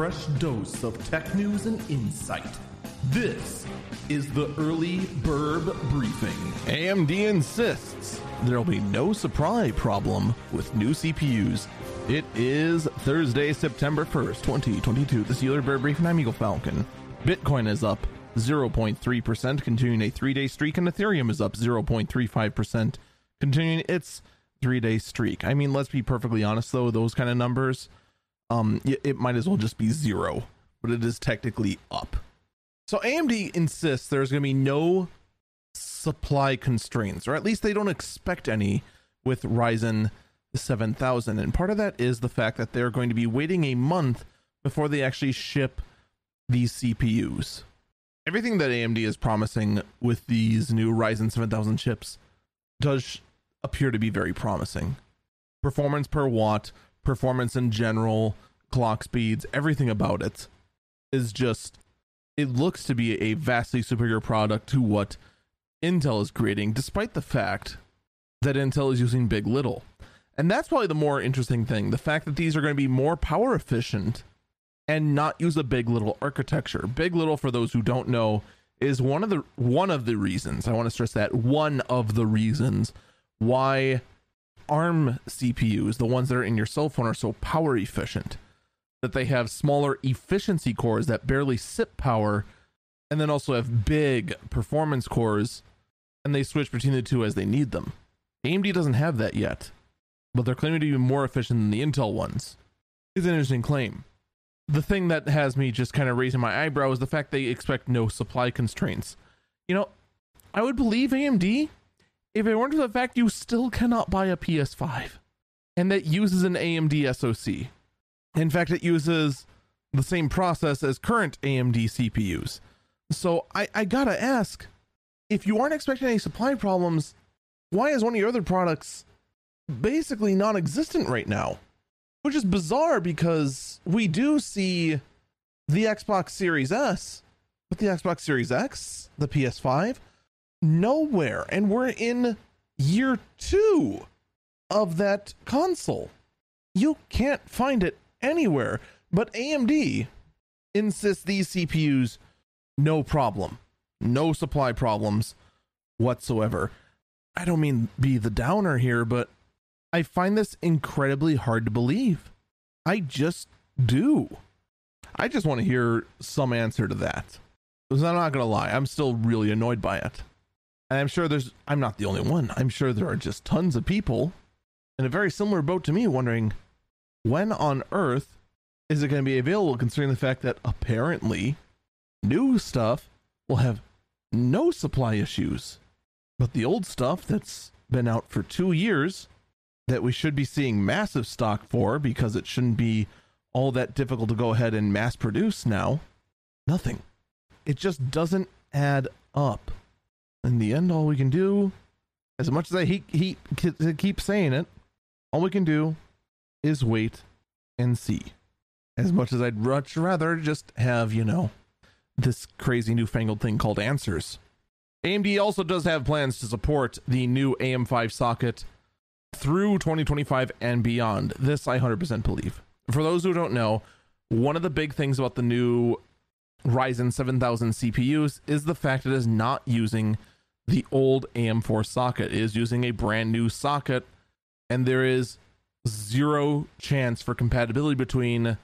fresh dose of tech news and insight. This is the Early Burb Briefing. AMD insists there'll be no supply problem with new CPUs. It is Thursday, September 1st, 2022. This is the Early Burb Briefing. I'm Eagle Falcon. Bitcoin is up 0.3%, continuing a three-day streak, and Ethereum is up 0.35%, continuing its three-day streak. I mean, let's be perfectly honest, though, those kind of numbers, it might as well just be zero, but it is technically up. So AMD insists there's going to be no supply constraints, or at least they don't expect any with Ryzen 7000. And part of that is the fact that they're going to be waiting a month before they actually ship these CPUs. Everything that AMD is promising with these new Ryzen 7000 chips does appear to be very promising. Performance per watt, performance in general, clock speeds, everything about it is just... it looks to be a vastly superior product to what Intel is creating, despite the fact that Intel is using Big Little. And that's probably the more interesting thing, the fact that these are going to be more power efficient and not use a Big Little architecture. Big Little, for those who don't know, is one of the reasons, I want to stress that, one of the reasons why ARM CPUs, the ones that are in your cell phone, are so power efficient. That they have smaller efficiency cores that barely sip power, and then also have big performance cores, and they switch between the two as they need them. AMD doesn't have that yet, but they're claiming to be more efficient than the Intel ones. It's an interesting claim. The thing that has me just kind of raising my eyebrow is the fact they expect no supply constraints. You know, I would believe AMD if it weren't for the fact you still cannot buy a PS5, and that uses an AMD SoC. In fact, it uses the same process as current AMD CPUs. So I gotta ask, if you aren't expecting any supply problems, why is one of your other products basically non-existent right now? Which is bizarre because we do see the Xbox Series S, but the Xbox Series X, the PS5, nowhere. And we're in year 2 of that console. You can't find it anywhere, but AMD insists these CPUs, no problem, no supply problems whatsoever. I don't mean be the downer here, but I find this incredibly hard to believe. I just do. I just want to hear some answer to that. Because I'm not going to lie, I'm still really annoyed by it. And I'm not the only one. I'm sure there are just tons of people in a very similar boat to me wondering, when on earth is it going to be available, considering the fact that apparently new stuff will have no supply issues, but the old stuff that's been out for 2 years that we should be seeing massive stock for because it shouldn't be all that difficult to go ahead and mass produce now, nothing. It just doesn't add up. In the end, all we can do, as much as I keep saying it, all we can do is wait and see. As much as I'd much rather just have, this crazy newfangled thing called answers. AMD also does have plans to support the new AM5 socket through 2025 and beyond. This I 100% believe. For those who don't know, one of the big things about the new Ryzen 7000 CPUs is the fact it is not using the old AM4 socket. It is using a brand new socket, and there is zero chance for compatibility between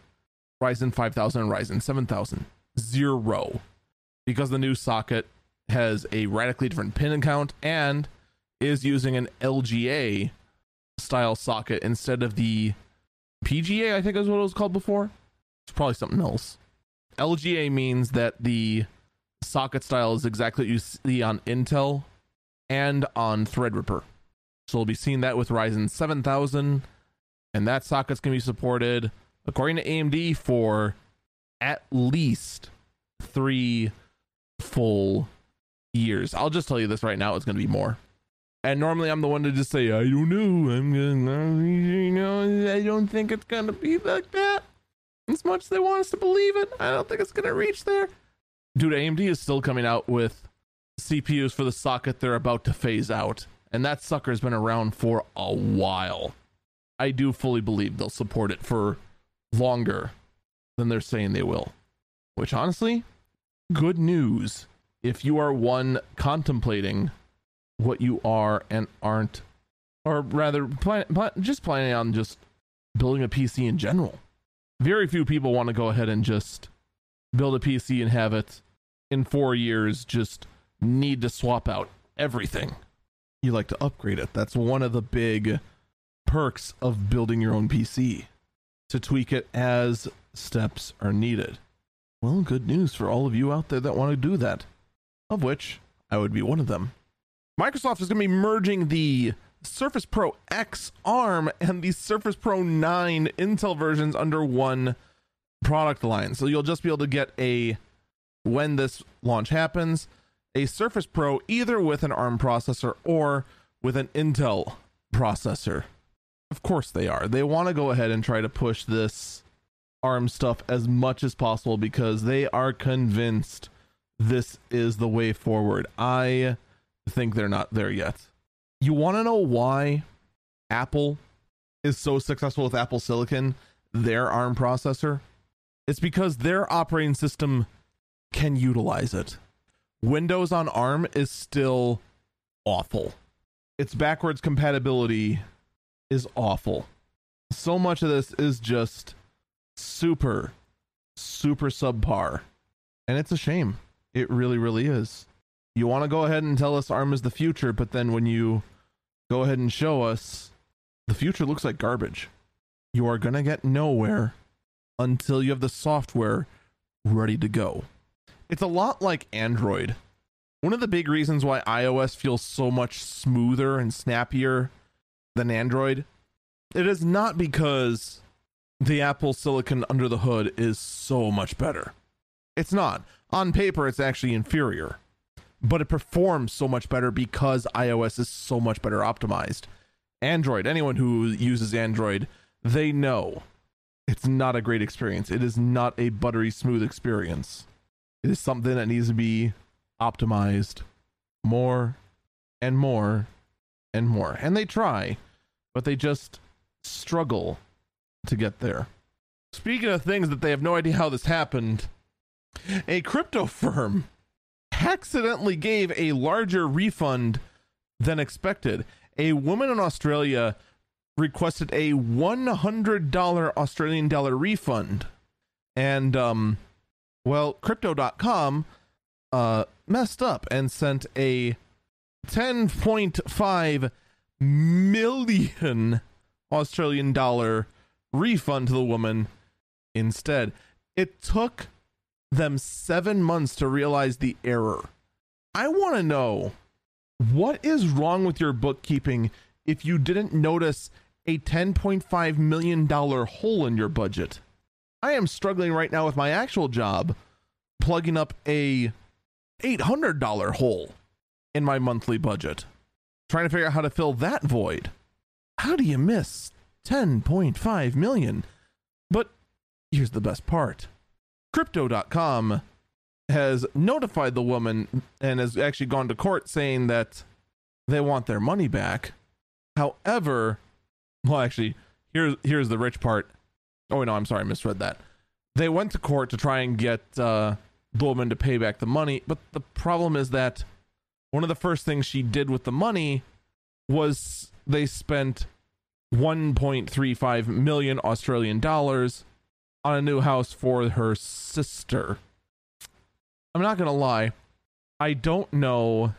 Ryzen 5000 and Ryzen 7000. Zero. Because the new socket has a radically different pin count and is using an LGA style socket instead of the PGA, I think is what it was called before. It's probably something else. LGA means that the socket style is exactly what you see on Intel and on Threadripper. So we'll be seeing that with Ryzen 7000. And that socket's going to be supported, according to AMD, for at least 3 full years. I'll just tell you this right now, it's going to be more. And normally I'm the one to just say, I don't know, I don't think it's going to be like that. As much as they want us to believe it, I don't think it's going to reach there. Dude, AMD is still coming out with CPUs for the socket they're about to phase out. And that sucker's been around for a while. I do fully believe they'll support it for longer than they're saying they will, which honestly, good news if you are one contemplating what you are and aren't, or rather just planning on just building a PC in general. Very few people want to go ahead and just build a PC and have it in 4 years just need to swap out everything. You like to upgrade it. That's one of the big perks of building your own PC, to tweak it as steps are needed. Well, good news for all of you out there that want to do that, of which I would be one of them. Microsoft is going to be merging the Surface Pro X ARM and the Surface Pro 9 Intel versions under one product line. So you'll just be able to get a, when this launch happens, a Surface Pro either with an ARM processor or with an Intel processor. Of course they are. They want to go ahead and try to push this ARM stuff as much as possible because they are convinced this is the way forward. I think they're not there yet. You want to know why Apple is so successful with Apple Silicon, their ARM processor? It's because their operating system can utilize it. Windows on ARM is still awful. Its backwards compatibility is awful. So much of this is just super, super subpar. And it's a shame. It really, really is. You want to go ahead and tell us ARM is the future, but then when you go ahead and show us, the future looks like garbage. You are going to get nowhere until you have the software ready to go. It's a lot like Android. One of the big reasons why iOS feels so much smoother and snappier than Android, it is not because the Apple Silicon under the hood is so much better. It's not. On paper, it's actually inferior, but it performs so much better because iOS is so much better optimized. Android, anyone who uses Android, they know it's not a great experience. It is not a buttery smooth experience. It is something that needs to be optimized more and more and more. And they try, but they just struggle to get there. Speaking of things that they have no idea how this happened, a crypto firm accidentally gave a larger refund than expected. A woman in Australia requested a $100 Australian dollar refund. And, well, Crypto.com messed up and sent a 10.5 million Australian dollar refund to the woman instead. It took them 7 months to realize the error. I want to know, what is wrong with your bookkeeping if you didn't notice a $10.5 million hole in your budget? I am struggling right now with my actual job plugging up a $800 hole in my monthly budget, trying to figure out how to fill that void. How do you miss 10.5 million? But here's the best part. Crypto.com has notified the woman and has actually gone to court saying that they want their money back. However, well, actually, here's the rich part. Oh, no, I'm sorry, I misread that. They went to court to try and get the woman to pay back the money. But the problem is that one of the first things she did with the money was they spent 1.35 million Australian dollars on a new house for her sister. I'm not going to lie. I don't know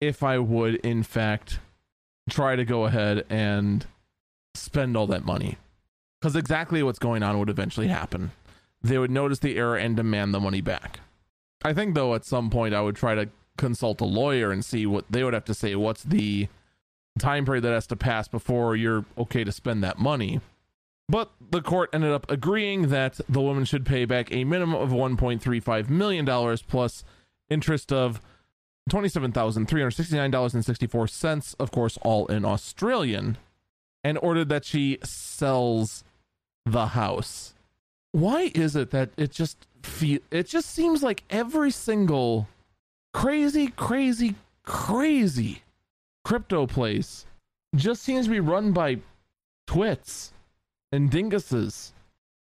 if I would, in fact, try to go ahead and spend all that money, because exactly what's going on would eventually happen. They would notice the error and demand the money back. I think, though, at some point I would try to consult a lawyer and see what they would have to say. What's the time period that has to pass before you're okay to spend that money? But the court ended up agreeing that the woman should pay back a minimum of $1.35 million plus interest of $27,369.64, of course, all in Australian, and ordered that she sells the house. Why is it that it just seems like every single crazy crypto place just seems to be run by twits and dinguses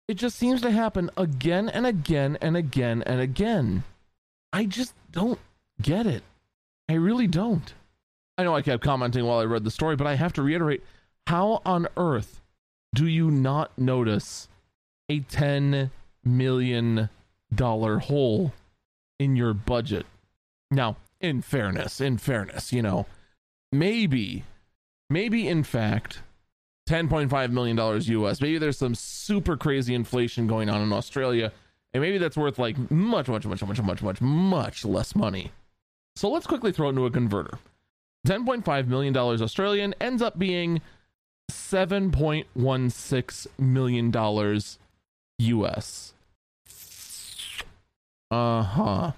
It just seems to happen again and again and again and again. I just don't get it. I really don't. I know I kept commenting while I read the story, but I have to reiterate, how on earth do you not notice a $10 million hole in your budget? Now, in fairness, you know, maybe in fact, $10.5 million US, maybe there's some super crazy inflation going on in Australia, and maybe that's worth like much less money. So let's quickly throw it into a converter. $10.5 million Australian ends up being $7.16 million US. Uh-huh. All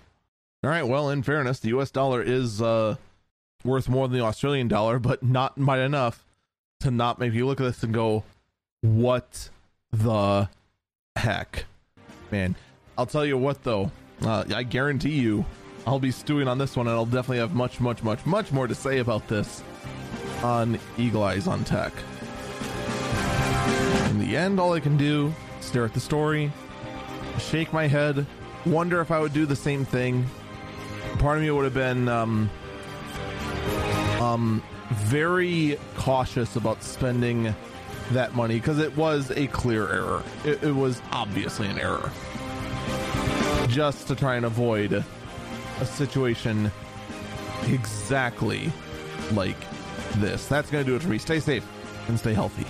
right, well, in fairness, the US dollar is worth more than the Australian dollar, but not might enough to not make you look at this and go, what the heck? Man, I'll tell you what, though. I guarantee you, I'll be stewing on this one, and I'll definitely have much more to say about this on Eagle Eyes on Tech. In the end, all I can do is stare at the story, shake my head, wonder if I would do the same thing. Part of me would have been very cautious about spending that money, because it was a clear error. It was obviously an error, just to try and avoid a situation exactly like this. That's going to do it for me. Stay safe and stay healthy.